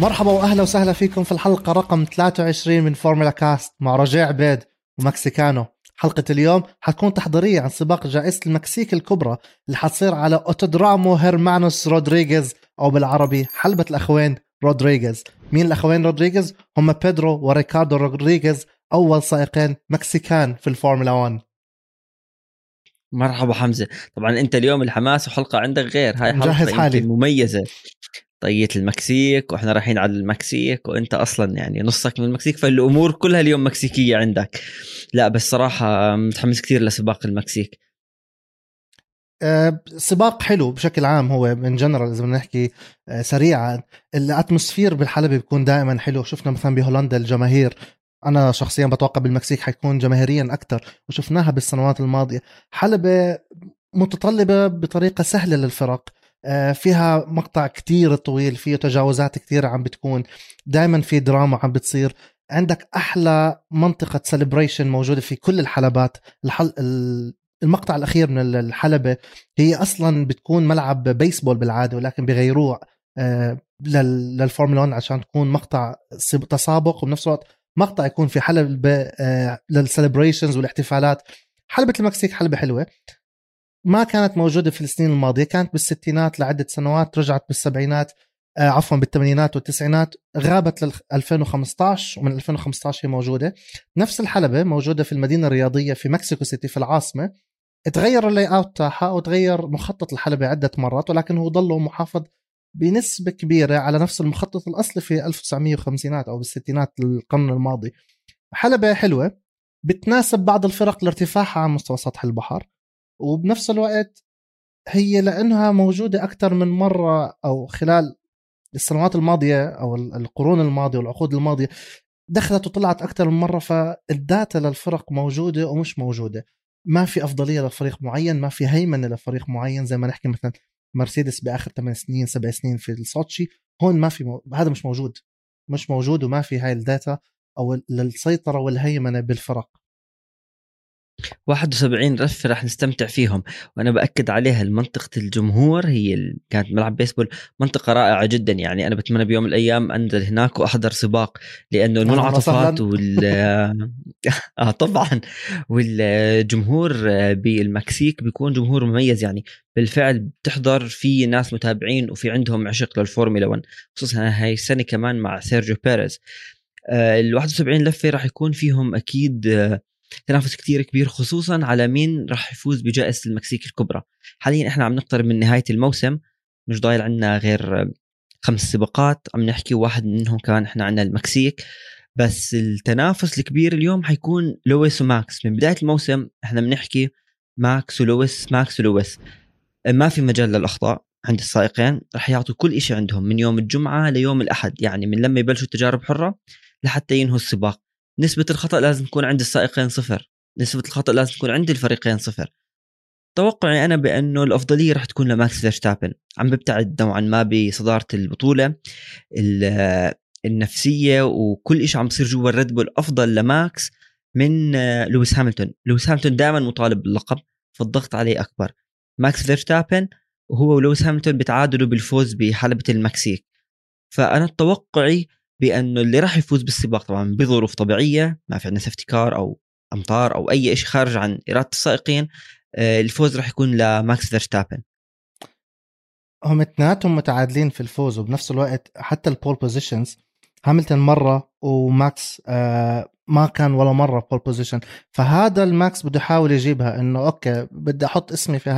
مرحبا واهلا وسهلا فيكم في الحلقه رقم 23 من فورمولا كاست مع رجاء عبيد ومكسيكانو. حلقه اليوم حتكون تحضيريه عن سباق جائزه المكسيك الكبرى اللي حتصير على أوتودرامو هيرمانوس رودريغيز او بالعربي حلبة الاخوين رودريغيز. مين الاخوين رودريغيز؟ هم بيدرو وريكاردو رودريغيز، اول سائقين مكسيكان في الفورمولا 1. مرحبا حمزه، طبعا انت اليوم الحماس وحلقه عندك غير، هاي حلقه مميزه، طية المكسيك واحنا رايحين على المكسيك، وانت اصلا يعني نصك من المكسيك، فالامور كلها اليوم مكسيكيه عندك. لا بس صراحه متحمس كثير لسباق المكسيك. سباق حلو بشكل عام، هو من جنرال اذا بدنا نحكي سريعا، الاتموسفير بالحلبة بيكون دائما حلو. شفنا مثلا بهولندا الجماهير، انا شخصيا بتوقع بالمكسيك حيكون جماهيريا اكثر، وشفناها بالسنوات الماضيه. حلبة متطلبه بطريقه سهله للفرق، فيها مقطع كتير طويل، فيه تجاوزات كتير عم بتكون، دايما في دراما عم بتصير، عندك أحلى منطقة سيلبريشن موجودة في كل الحلبات. المقطع الأخير من الحلبة هي أصلا بتكون ملعب بيسبول بالعادة، ولكن بيغيروه للفورمولا 1 عشان تكون مقطع تسابق، وبنفس الوقت مقطع يكون في حلبة للسيلبريشنز والاحتفالات. حلبة المكسيك حلبة حلوة، ما كانت موجودة في السنين الماضية، كانت بالستينات لعدة سنوات، رجعت بالسبعينات، عفوا بالثمانينات والتسعينات، غابت لل 2015، ومن 2015 هي موجودة. نفس الحلبة موجودة في المدينة الرياضية في مكسيكو سيتي في العاصمة، تغير اللي اوت تاعها وتغير مخطط الحلبة عدة مرات، ولكن هو ضل محافظ بنسبة كبيرة على نفس المخطط الأصلي في 1950 أو بالستينات القرن الماضي. حلبة حلوة بتناسب بعض الفرق لارتفاعها عن مستوى سطح البحر، وبنفس الوقت هي لأنها موجودة أكثر من مرة، أو خلال السنوات الماضية أو القرون الماضية والعقود الماضية دخلت وطلعت أكثر من مرة، فالداتا للفرق موجودة ومش موجودة، ما في أفضلية لفريق معين، ما في هيمنة لفريق معين، زي ما نحكي مثلا مرسيدس بآخر 8 سنين 7 سنين في السوتشي، هون ما في هذا مش موجود وما في هاي الداتا أو للسيطرة والهيمنة بالفرق. 71 رفة راح نستمتع فيهم، وأنا بأكد عليها، منطقة الجمهور هي كانت ملعب بيسبول، منطقة رائعة جدا. يعني أنا بتمنى بيوم الأيام أنزل هناك وأحضر سباق، لأنه المنعطفات طبعا، والجمهور بالمكسيك بيكون جمهور مميز، يعني بالفعل بتحضر في ناس متابعين وفي عندهم عشق للفورمولا 1، خصوصا هاي السنة كمان مع سيرجيو بيريز. ال 71 لفة راح يكون فيهم أكيد تنافس كتير كبير، خصوصا على مين راح يفوز بجائزة المكسيك الكبرى. حاليا احنا عم نقترب من نهاية الموسم، مش ضايل عنا غير 5 سباقات عم نحكي، واحد منهم كمان احنا عنا المكسيك. بس التنافس الكبير اليوم حيكون لويس وماكس. من بداية الموسم احنا بنحكي ماكس ولويس، ما في مجال للأخطاء عند السائقين، راح يعطوا كل اشي عندهم من يوم الجمعة ليوم الأحد، يعني من لما يبلشوا التجارب حرة لحتى ينهوا السباق. نسبة الخطأ لازم تكون عند السائقين 0، نسبة الخطأ لازم تكون عند الفريقين 0. توقعي أنا بأنه الأفضلية رح تكون لماكس فيرستابن، عم ببتعد نوعا ما بصدارة البطولة، النفسية وكل إيش عم بصير جوا الريد بول أفضل لماكس من لويس هاملتون. لويس هاملتون دائما مطالب باللقب، فالضغط عليه أكبر. ماكس فيرستابن وهو ولويس هاملتون بتعادلوا بالفوز بحلبة المكسيك، فأنا توقعي بأنه اللي راح يفوز بالسباق، طبعا بظروف طبيعية ما في عندنا سيفتي كار أو أمطار أو أي شيء خارج عن إرادة السائقين، الفوز راح يكون لماكس فيرستابن. هم اثنيناتهم متعادلين في الفوز، وبنفس الوقت حتى البول بوزيشنز هاملتون مرة وماكس ما كان ولا مرة بول بوزيشن، فهذا الماكس بده يحاول يجيبها، إنه أوكي بدي أحط اسمي في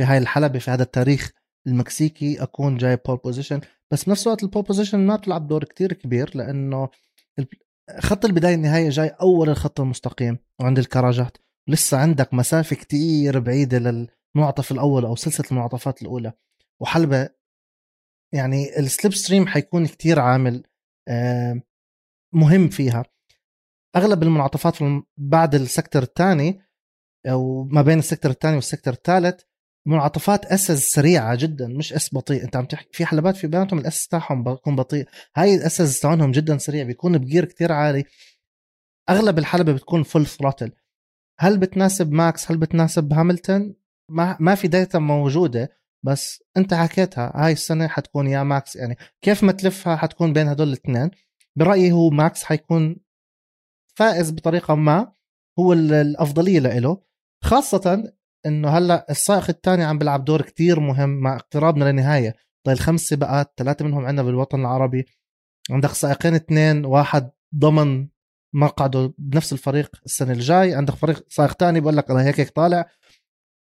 هاي الحلبة، في هذا التاريخ المكسيكي أكون جاي بول بوزيشن. بس بنفس الوقت البول بوزيشن ما بتلعب دور كتير كبير، لأنه خط البداية النهاية جاي أول الخط المستقيم، وعند الكراجات لسه عندك مسافة كتير بعيدة للمعطف الأول أو سلسلة المعطفات الأولى. وحلبة يعني السليب ستريم حيكون كتير عامل مهم فيها، أغلب المنعطفات بعد السكتر الثاني أو ما بين السكتر الثاني والسكتر الثالث منعطفات اسس سريعه جدا، مش اس بطيء. انت عم تحكي في حلبات في بيناتهم الاسس تاعهم بيكون بطيء، هاي الاسس تاعهم جدا سريع، بيكون بجير كتير عالي، اغلب الحلبة بتكون فول ثروتل. هل بتناسب ماكس؟ هل بتناسب هاملتون؟ ما في داتا موجوده، بس انت حكيتها هاي السنة حتكون يا ماكس، يعني كيف ما تلفها حتكون بين هدول الاثنين. برأيي هو ماكس حيكون فائز بطريقة ما، هو الأفضلية لإله، خاصة انه هلأ السائق الثاني عم بلعب دور كتير مهم مع اقترابنا للنهاية. طيب الخمس سباقات 3 منهم عندنا بالوطن العربي، عندك سائقين 2، واحد ضمن مقعده بنفس الفريق السنة الجاي، عندك فريق سائق تاني بقول لك انا هيك طالع.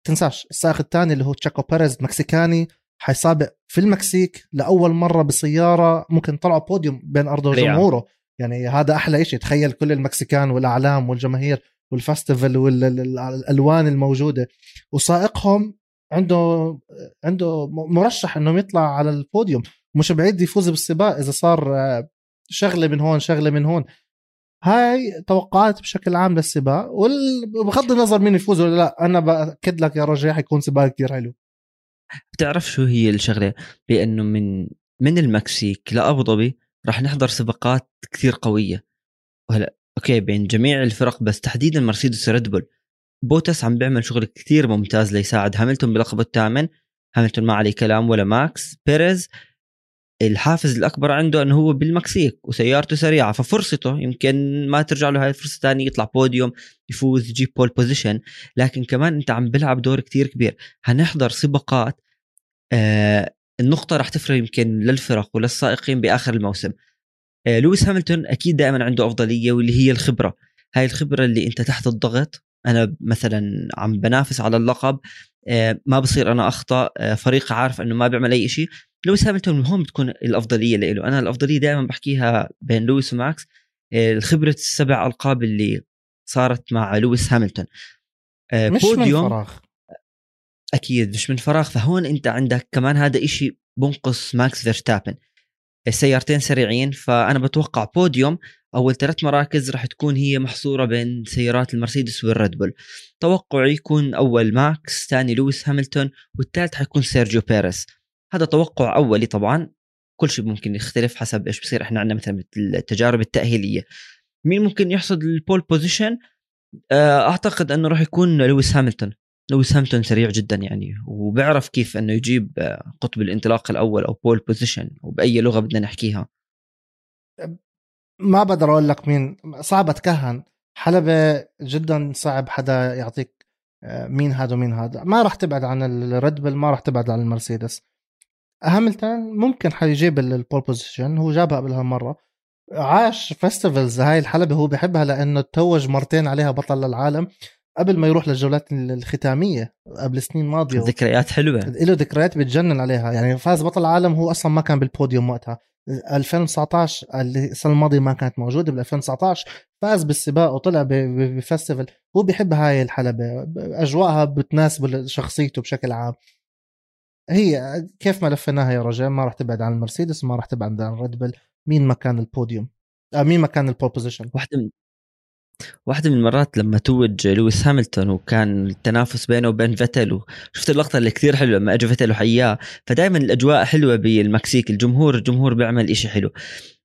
تنساش السائق الثاني اللي هو تشاكو بيريز مكسيكاني، حيسابق في المكسيك لأول مرة بسيارة ممكن طلعوا بوديوم بين أرضه وجمهوره، يعني هذا أحلى إشي. تخيل كل المكسيكان والأعلام والجماهير والفاستيفال والألوان الموجودة، وسائقهم عنده مرشح إنه يطلع على البوديوم، مش بعيد يفوز بالسباق إذا صار شغلة من هون شغلة من هون. هاي توقعات بشكل عام للسباق، وبغض النظر مين يفوز ولا لا، أنا بأكد لك يا رجاء حيكون سباق كتير حلو. بتعرف شو هي الشغلة، بأنه من المكسيك لأبو ظبي راح نحضر سباقات كثير قوية، وهلأ أوكي بين جميع الفرق بس تحديدا مرسيدس وريد بول. بوتس عم بيعمل شغل كثير ممتاز ليساعد هاملتون بلقبه الثامن، هاملتون ما عليه كلام ولا ماكس. بيريز الحافز الأكبر عنده أنه هو بالمكسيك وسيارته سريعة، ففرصته يمكن ما ترجع له هاي فرصة تانية يطلع بوديوم يفوز يجيب بول بوزيشن، لكن كمان أنت عم بلعب دور كتير كبير. هنحضر سباقات النقطة رح تفرق يمكن للفرق وللسائقين بآخر الموسم. لويس هاملتون أكيد دائما عنده أفضلية، واللي هي الخبرة، هاي الخبرة اللي أنت تحت الضغط. أنا مثلا عم بنافس على اللقب، ما بصير أنا أخطأ، فريق عارف أنه ما بيعمل أي شيء. لويس هاملتون هون بتكون الأفضلية لإله. أنا الأفضلية دائما بحكيها بين لويس وماكس، الخبرة 7 ألقاب اللي صارت مع لويس هاملتون، مش من فراغ، أكيد مش من فراغ. فهون أنت عندك كمان هذا إشي بنقص ماكس فيرستابن، السيارتين سريعين، فأنا بتوقع بوديوم أول 3 مراكز رح تكون هي محصورة بين سيارات المرسيدس والريد بول. توقعي يكون أول ماكس، ثاني لويس هاملتون، والثالث حيكون سيرجيو بيريز. هذا توقع أولي، طبعا كل شيء ممكن يختلف حسب إيش بصير. إحنا عندنا مثلا التجارب التأهيلية، مين ممكن يحصد البول بوزيشن؟ أعتقد أنه رح يكون لويس هاملتون. لويس هاملتون سريع جدا يعني، وبعرف كيف أنه يجيب قطب الانطلاق الأول أو بول بوزيشن، وبأي لغة بدنا نحكيها. ما بقدر أقول لك مين، صعب أتكهن، حلبة جدا صعب حدا يعطيك مين هذا ومين هذا. ما رح تبعد عن الريد بول، ما رح تبعد عن المرسيدس. هاملتون ممكن حيجيب البول بوزيشن، هو جابها قبلها مرة، عاش فيستيفالز هاي الحلبة هو بحبها لأنه توج مرتين عليها بطل العالم قبل ما يروح للجولات الختامية قبل سنين ماضية. ذكريات حلوة، له ذكريات بتجنن عليها، يعني فاز بطل العالم هو أصلا ما كان بالبوديوم وقتها. 2019 السنة الماضية ما كانت موجودة، بال 2019 فاز بالسباق وطلع بفستيفال. هو بحب هاي الحلبة، أجواءها بتناسب شخصيته بشكل عام. هي كيف ما لفناها يا رجال، ما راح تبعد عن المرسيدس، ما راح تبعد عن الريد بول، مين مكان البوديوم، مين مكان البول بوزيشن. واحدة من المرات لما توج لويس هاملتون وكان التنافس بينه وبين فيتل، شفت اللقطة اللي كثير حلوة لما اجى فيتل وحياه. فدائما الأجواء حلوة بالمكسيك، الجمهور بيعمل إشي حلو.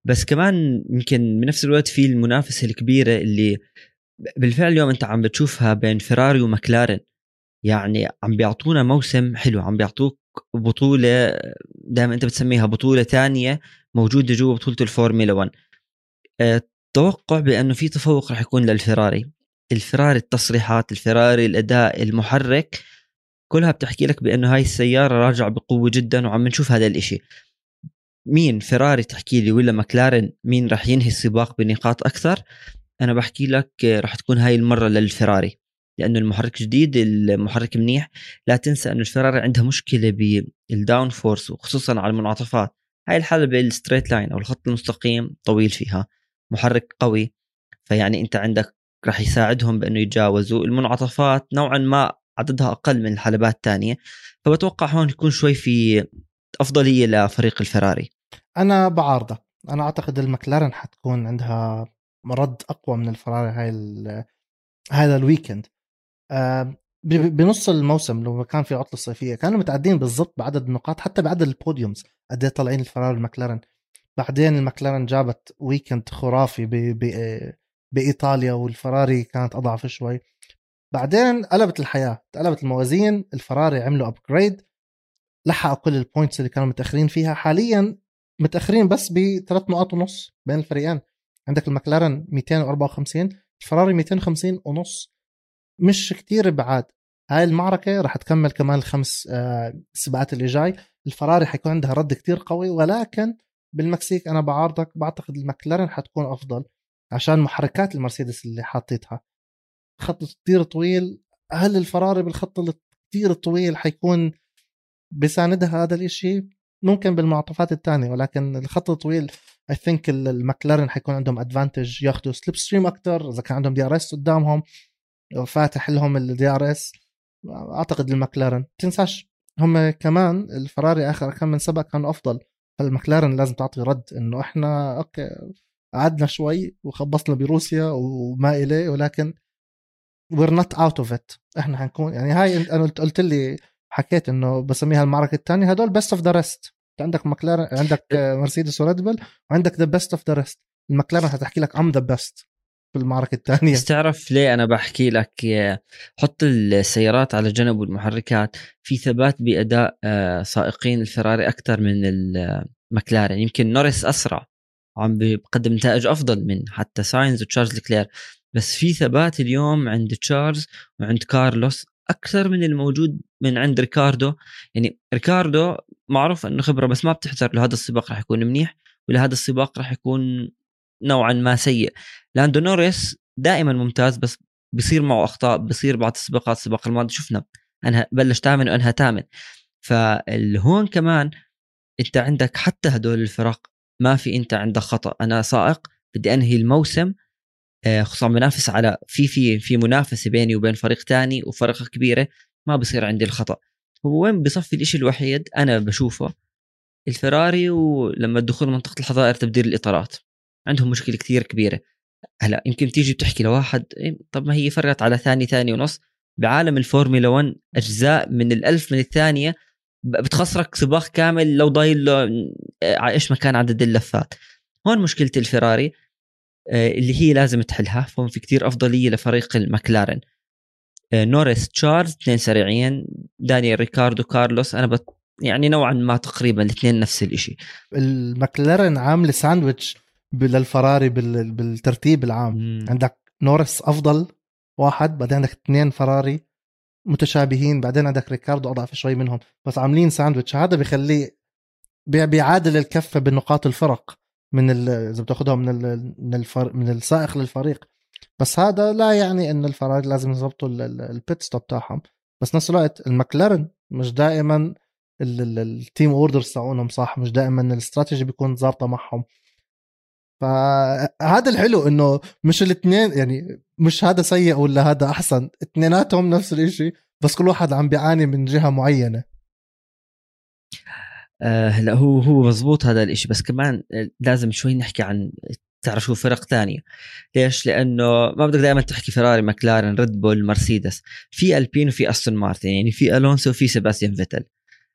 بس كمان يمكن بنفس الوقت في المنافسة الكبيرة اللي بالفعل اليوم أنت عم بتشوفها بين فيراري ومكلارن، يعني عم بيعطونا موسم حلو، عم بيعطوك بطولة دائما أنت بتسميها بطولة تانية موجودة جوا بطولة الفورميلا 1. توقع بأنه في تفوق رح يكون للفراري. الفراري التصريحات، الفراري الأداء، المحرك، كلها بتحكي لك بأنه هاي السيارة راجعة بقوة جدا، وعم نشوف هذا الإشي. مين فراري تحكي لي ولا مكلارن مين رح ينهي السباق بنقاط أكثر؟ أنا بحكي لك رح تكون هاي المرة للفراري، لأنه المحرك جديد، المحرك منيح. لا تنسى أنه الفراري عندها مشكلة بالداون فورس، وخصوصا على المنعطفات. هاي الحلبة الستريت لاين أو الخط المستقيم طويل، فيها محرك قوي، فيعني أنت عندك رح يساعدهم بأنه يتجاوزوا المنعطفات نوعا ما، عددها أقل من الحلبات الثانية. فبتوقع هون يكون شوي في أفضلية لفريق الفراري. أنا بعارضة، أنا أعتقد المكلارن حتكون عندها رد أقوى من الفراري هذا الويكند. بنص الموسم لو كان في عطلة صيفية كانوا متعدين بالضبط بعدد النقاط، حتى بعدد البوديومز قد طالعين الفراري والمكلارن. بعدين المكلارن جابت ويكند خرافي بإيطاليا، والفراري كانت أضعف شوي. بعدين قلبت الحياة، قلبت الموازين، الفراري عملوا أبجريد، لحقوا كل البوينتس اللي كانوا متأخرين فيها. حاليا متأخرين بس بثلاث نقاط ونص بين الفريقين. عندك المكلارن 254، الفراري 250 ونص، مش كتير بعاد. هاي المعركة راح تكمل كمان الخمس سباقات اللي جاي. الفراري حيكون عندها رد كتير قوي، ولكن بالمكسيك أنا بعارضك، بعتقد المكلارن حتكون أفضل عشان محركات المرسيدس اللي حاطيتها، خط كتير طويل. هل الفراري بالخط الكتير طويل حيكون بساندها هذا الاشي؟ ممكن بالمعطفات الثانية، ولكن الخط الطويل I think المكلارن حيكون عندهم advantage، ياخدوا slip stream أكتر. إذا كان عندهم DRS قدامهم فاتح لهم ال DRS، أعتقد المكلارن. تنساش هم كمان الفراري آخر كم من سبق كانوا أفضل، فالمكلارن لازم تعطي رد إنه إحنا أوكي قعدنا شوي وخبصنا بروسيا وما إليه، ولكن we're not out of it. إحنا هنكون يعني، هاي أنا قلت لي حكيت إنه بسميها المعركة الثانية، هدول best of the rest. عندك مكلارن، عندك مرسيدس وريد بول، وعندك the best of the rest. المكلارن هتحكي لك I'm the best في المعركة الثانية. تعرف ليه أنا بحكي لك حط السيارات على جنب والمحركات، في ثبات بأداء سائقين الفراري أكثر من المكلارن. يمكن نوريس أسرع عم بقدم نتائج أفضل من حتى ساينز وتشارلز لكلير، بس في ثبات اليوم عند تشارلز وعند كارلوس أكثر من الموجود من عند ريكاردو. يعني ريكاردو معروف أنه خبرة بس ما بتحتر، لهذا السباق راح يكون منيح ولهذا السباق راح يكون نوعا ما سيء. لاندو نوريس دائما ممتاز بس بيصير معه أخطاء، بيصير بعض السباقات. السباق الماضي شفنا أنها بلش تامن وأنها تامن. فالهون كمان أنت عندك حتى هدول الفرق ما في أنت عندك خطأ. أنا سائق بدي أنهي الموسم، خصوصا منافس على في منافسة بيني وبين فريق تاني وفرق كبيرة، ما بصير عندي الخطأ. هو وين بصفي الإشي الوحيد أنا بشوفه الفراري، ولما الدخول منطقة الحظائر تبديل الإطارات عندهم مشكلة كتير كبيرة. هلا يمكن تيجي بتحكي لواحد طب ما هي فرقت على ثاني ونص. بعالم الفورمولا 1 أجزاء من الألف من الثانية بتخسرك سباق كامل لو ضايل إيش مكان عدد اللفات. هون مشكلة الفراري اللي هي لازم تحلها. فهم في كتير أفضلية لفريق المكلارن. نوريس، تشارلز اثنين سريعين، دانيال ريكاردو، كارلوس، أنا يعني نوعا ما تقريبا الاثنين نفس الاشي. المكلارن عامل ساندويتش للفراري بالترتيب العام. عندك نوريس أفضل واحد، بعدين عندك اثنين فراري متشابهين، بعدين عندك ريكاردو أضعف شوي منهم، بس عاملين ساندويتش. هذا بيخليه بيعادل الكفة بالنقاط الفرق من إذا بتاخدها من السائق للفريق. بس هذا لا يعني إن الفراري لازم يضبطوا البيت ستوب تاعهم. بس نفس الوقت المكلارن مش دائما التيم اوردرز تاعونهم صح، مش دائما الاستراتيجي بيكون ظابطه معهم. فهذا الحلو إنه مش الاثنين يعني مش هذا سيء ولا هذا أحسن، اثنيناتهم نفس الإشي، بس كل واحد عم بيعاني من جهة معينة. لا هو مزبوط هذا الإشي، بس كمان لازم شوي نحكي عن تعرف شو فرق تانية. ليش؟ لأنه ما بدك دائما تحكي فراري، مكلارن، ريد بول، مرسيدس، في ألبين وفي أستون مارتن، يعني في ألونسو وفي سباستيان فيتل،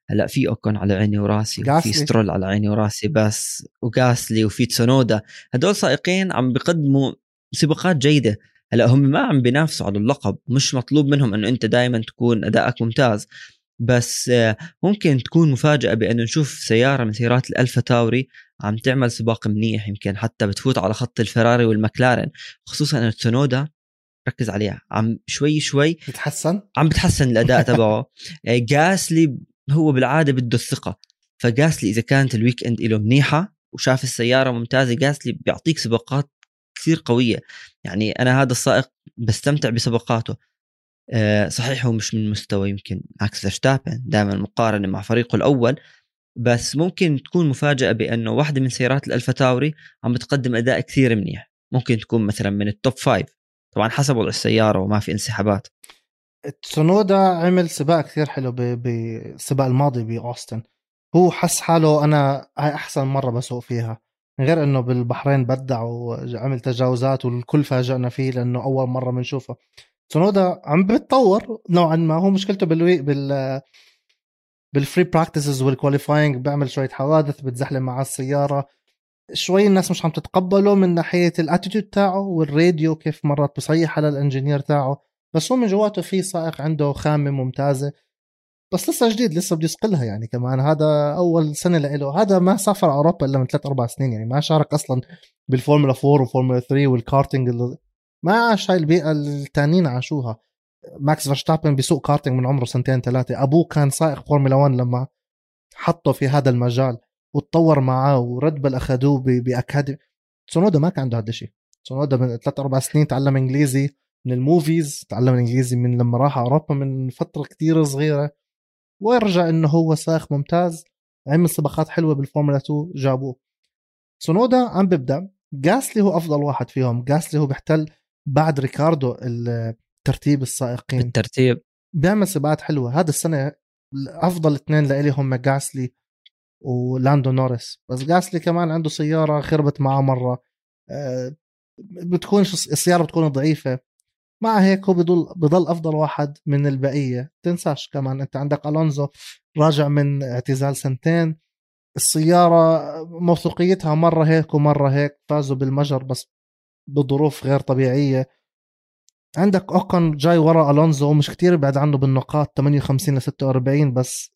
هلا في أوكون على عيني وراسي، في سترول على عيني وراسي بس، وغاسلي، وفي تسونودا. هدول سائقين عم بيقدموا سباقات جيدة. هلا هم ما عم بينافسوا على اللقب، مش مطلوب منهم إنه أنت دائما تكون أدائك ممتاز، بس ممكن تكون مفاجأة بأنه نشوف سيارة من سيارات الألفا تاوري عم تعمل سباق منيح، يمكن حتى بتفوت على خط الفراري والمكلارن، خصوصا أن تسونودا ركز عليها عم شوي شوي بتحسن، عم بتحسن الأداء تبعه. غاسلي هو بالعادة بده الثقة، فغاسلي إذا كانت الويك إند إله منيحة وشاف السيارة ممتازة، غاسلي بيعطيك سباقات كثير قوية. يعني أنا هذا السائق بستمتع بسباقاته. صحيح هو مش من مستوى يمكن ماكس فيرستابن دائما مقارنة مع فريقه الأول، بس ممكن تكون مفاجأة بأنه واحدة من سيارات الألفاتاوري عم بتقدم أداء كثير منيح، ممكن تكون مثلا من التوب 5 طبعا حسب وضع السيارة وما في انسحابات. تسونودا عمل سباق كثير حلو بالسباق الماضي بأوستن، هو حس حاله أنا هاي أحسن مرة بسوق فيها، غير أنه بالبحرين بدع وعمل تجاوزات والكل فاجأنا فيه لأنه أول مرة منشوفه. تسونودا عم بتطور نوعا ما، هو مشكلته بالفري براكتسز والكواليفاينج، بيعمل شوية حوادث، بتزحلم مع السيارة شوي، الناس مش عم تتقبله من ناحية الاتيتيود تاعه والراديو، كيف مرات بصيح على الانجينير تاعه، بس هو من جواته في سائق عنده خامة ممتازة. بس لسه جديد لسه بده يسقلها يعني كمان هذا أول سنة له. هذا ما سافر أوروبا إلا من 3-4 سنين يعني ما شارك أصلا بالفورمولا 4 وفورمولا 3 والكارتينج ما عاش هاي البيئة التانين عاشوها. ماكس فيرستابن بيسوق كارتينج من عمره 2-3 أبوه كان سائق فورمولا 1 لما حطه في هذا المجال وتطور معاه ورد بل أخذوه بأكاديمي. تسونودا ما كان عنده هذا الشيء. تسونودا من 3-4 سنين تعلم إنجليزي من الموفيز، تعلم الإنجليزي من لما راح أوروبا من فترة كتير صغيرة ويرجع إنه هو سائق ممتاز عمل سباقات حلوة بالفورمولا 2 جابوه. تسونودا عم ببدأ. غاسلي هو أفضل واحد فيهم. غاسلي هو بيحتل بعد ريكاردو الترتيب السائقين الترتيب بيعمل سباقات حلوة. هذا السنة أفضل اثنين لإلي هم غاسلي ولاندو نوريس. بس غاسلي كمان عنده سيارة خربت معه مرة بتكون السيارة بتكون ضعيفة. مع هيك هو بضل أفضل واحد من البقية. تنساش كمان أنت عندك ألونزو راجع من اعتزال 2 السيارة موثوقيتها مرة هيك ومرة هيك فازوا بالمجر بس بظروف غير طبيعية. عندك أوكون جاي وراء ألونزو ومش كتير بعد عنه بالنقاط 58-46 بس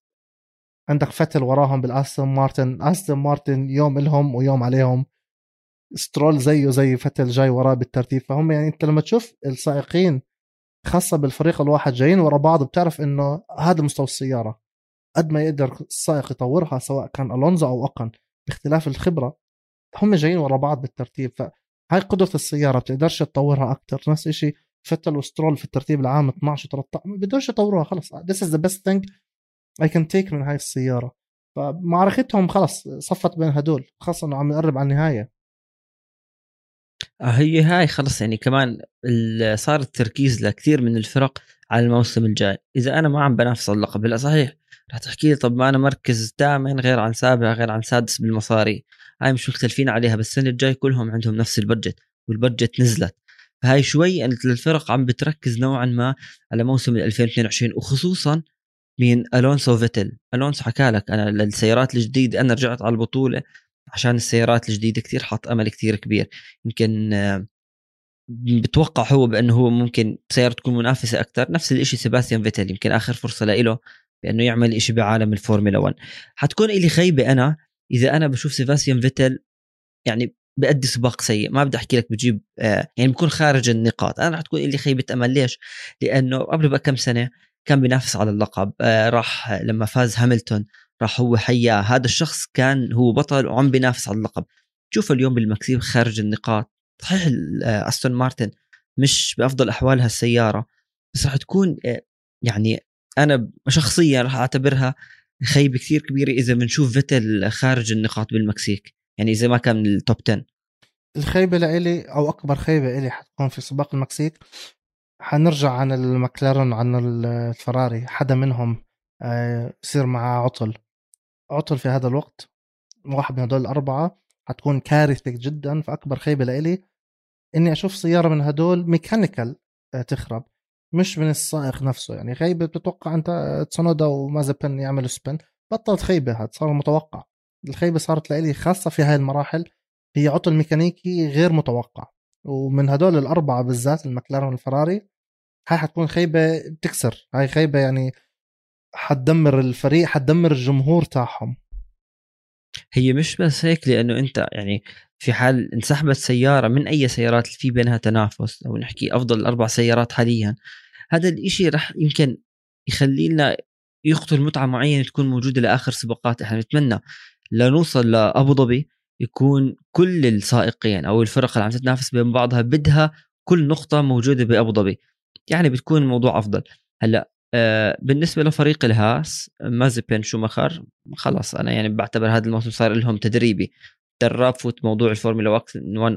عندك فتل وراهم بالأستون مارتن. أستون مارتن يوم إلهم ويوم عليهم. سترول زيه زي فتل جاي وراه بالترتيب. فهم يعني أنت لما تشوف السائقين خاصة بالفريق الواحد جايين ورا بعض بتعرف إنه هذا مستوى السيارة قد ما يقدر السائق يطورها سواء كان ألونزو أو أوكون باختلاف الخبرة هم جايين ورا بعض بالترتيب. فهاي قدرة السيارة بتقدرش تطورها أكتر. نفس الشيء فتل وسترول في الترتيب العام 12-13 ما بيقدروش يطوروها خلص. This is the best thing I can take من هاي السيارة. فمعركتهم خلص صفت بين هدول خاصة إنه عم نقرب على النهاية. هي هاي خلص يعني كمان صار التركيز لكثير من الفرق على الموسم الجاي. إذا أنا ما عم بنافس على اللقب لا صحيح رح تحكي لي طب ما أنا مركز 8 غير عن 7 غير عن 6 بالمصاري هاي مش مختلفين عليها بس السنة الجاي كلهم عندهم نفس البرجت والبرجت نزلت. فهاي شوي أن الفرق عم بتركز نوعا ما على موسم 2022 وخصوصا من ألونسو فيتل. ألونسو حكالك أنا للسيارات الجديدة أنا رجعت على البطولة عشان السيارات الجديدة كتير حط أمل كتير كبير. يمكن بتوقع هو بأنه هو ممكن سيارة تكون منافسة أكتر. نفس الإشي سباستيان فيتل يمكن آخر فرصة له بأنه يعمل إشي بعالم الفورمولا 1. حتكون إلي خيبة أنا إذا أنا بشوف سباستيان فيتل يعني بأدي سباق سيء ما بدي أحكي لك بجيب يعني بكون خارج النقاط. أنا رح تكون إلي خيبة أمل. ليش؟ لأنه قبل بقى كم سنة كان بينافس على اللقب. راح لما فاز هاملتون راح هو حياه هذا الشخص كان هو بطل وعم بينافس على اللقب. شوف اليوم بالمكسيك خارج النقاط. صحيح أستون مارتن مش بأفضل أحوالها السيارة بس راح تكون يعني أنا شخصيا راح أعتبرها خيبة كثير كبيرة إذا بنشوف فيتل خارج النقاط بالمكسيك يعني إذا ما كان من التوب 10. الخيبة لإلي أو أكبر خيبة إلي حتكون في سباق المكسيك. حنرجع عن المكلارن عن الفراري حدا منهم يصير معه عطل في هذا الوقت واحد من هدول الأربعة هتكون كارثة جدا. فأكبر خيبة لإلي إني أشوف سيارة من هدول ميكانيكال تخرب مش من السائق نفسه. يعني خيبة بتتوقع أنت تسونودا ومازبن يعملوا سبن بطلت خيبة هاد صار متوقع. الخيبة صارت لإلي خاصة في هاي المراحل هي عطل ميكانيكي غير متوقع ومن هدول الأربعة بالذات المكلارن والفراري هاي هتكون خيبة بتكسر. هاي خيبة يعني حتدمر الفريق حتدمر الجمهور تاعهم. هي مش بس هيك لأنه أنت يعني في حال انسحبت سيارة من أي سيارات في بينها تنافس أو نحكي أفضل 4 سيارات حاليا هذا الإشي رح يمكن يخلي لنا يقتل متعة معينة تكون موجودة لآخر سباقات. إحنا نتمنى لنوصل لأبو ظبي يكون كل السائقين أو الفرق اللي عم تتنافس بين بعضها بدها كل نقطة موجودة بأبو ظبي يعني بتكون الموضوع أفضل. هلأ بالنسبة لفريق الهاس مازبين شوماخر خلاص أنا يعني بعتبر هذا الموسم صار لهم تدريبي دراب فوت موضوع الفورمولا 1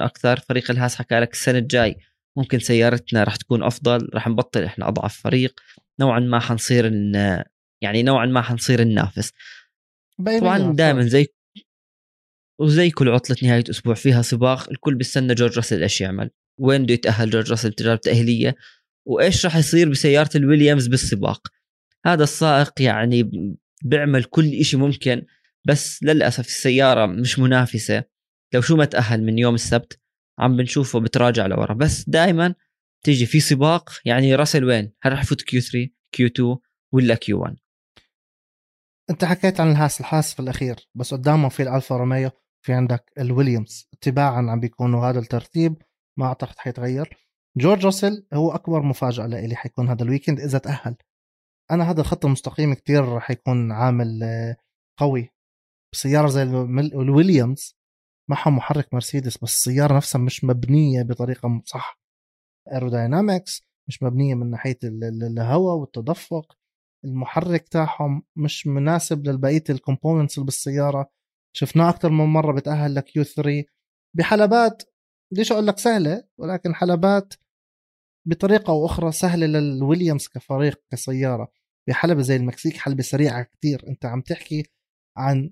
أكثر. فريق الهاس حكى لك السنة الجاي ممكن سيارتنا رح تكون أفضل رح نبطل إحنا أضعف فريق نوعا ما حنصير يعني نوعا ما حنصير النافس. طبعا دائما وزي كل عطلة نهاية أسبوع فيها سباق الكل بيستنى جورج راسل إيش يعمل وين بده يتأهل جورج راسل تجارب تأهيلية وإيش رح يصير بسيارة الويليامز بالسباق. هذا السائق يعني بيعمل كل إشي ممكن بس للأسف السيارة مش منافسة. لو شو ما تأهل من يوم السبت عم بنشوفه بتراجع لورا بس دائما تيجي في سباق يعني راسل وين هل رح يفوت Q3 Q2 ولا Q1. انت حكيت عن الهاس، الهاس في الاخير بس قدامهم في الالفا روميو، في عندك الويليامز، تباعا عم بيكونوا هذا الترتيب، ما اعتقد حيتغير. جورج راسل هو اكبر مفاجاه لإلي حيكون هذا الويكند اذا تاهل. انا هذا الخط المستقيم كتير راح يكون عامل قوي. سياره زي الويليامز معها محرك مرسيدس، بس السياره نفسها مش مبنيه بطريقه صح، ايروداينامكس مش مبنيه من ناحيه الهواء والتدفق، المحرك تاعهم مش مناسب لبقيه الكومبوننتس اللي بالسياره. شفناه اكثر من مره بتاهل لكيو 3 بحلبات، بديش اقول لك سهله، ولكن حلبات بطريقه او اخرى سهله للويليامز كفريق كسياره. بحلبه زي المكسيك حلبه سريعه كتير، انت عم تحكي عن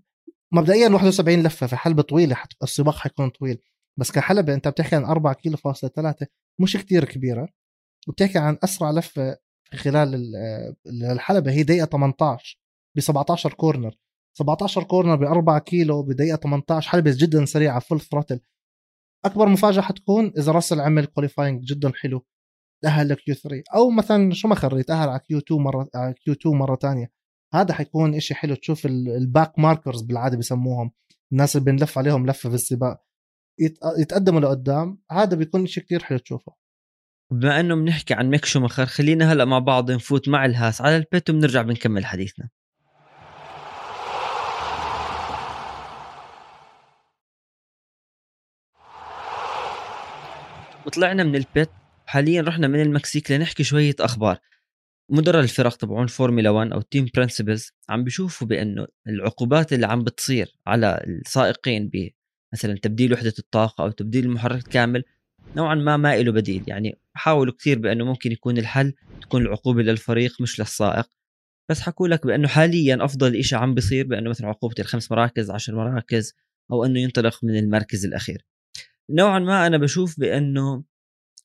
مبدئيا 71 لفه، في حلبه طويله السباق حيكون طويل، بس كحلبه انت بتحكي عن 4.3 كيلو، مش كتير كبيره، وبتحكي عن اسرع لفه خلال الحلبه هي دقيقه 18 ب 17 كورنر، 17 كورنر ب 4 كيلو بدقيقه 18، حلبه جدا سريعه فول ثروتل. اكبر مفاجاه حتكون اذا راسل عمل كواليفاينج جدا حلو تأهل لكيو 3، او مثلا شوماخر يتأهل على كيو 2 مره، على كيو 2 مره ثانيه. هذا حيكون إشي حلو، تشوف الباك ماركرز بالعاده بسموهم، الناس اللي بنلف عليهم لفه في السباق يتقدموا لقدام، هذا بيكون إشي كتير حلو تشوفه. بما انه بنحكي عن ميك شوماخر، خلينا هلا مع بعض نفوت مع الهاس على البيت وبنرجع بنكمل حديثنا. وطلعنا من البيت، حاليا رحنا من المكسيك لنحكي شوية أخبار. مدراء الفرق تبعون فورمولا 1 أو تيم برنسبلز عم بيشوفوا بأنه العقوبات اللي عم بتصير على السائقين مثلا تبديل وحدة الطاقة أو تبديل المحرك كامل نوعا ما إله بديل. يعني حاولوا كثير بأنه ممكن يكون الحل تكون العقوبة للفريق مش للسائق، بس حكوا لك بأنه حاليا أفضل إشي عم بيصير بأنه مثلا عقوبة 5 مراكز 10 مراكز، أو أنه ينطلق من المركز الأخير. نوعا ما أنا بشوف بأنه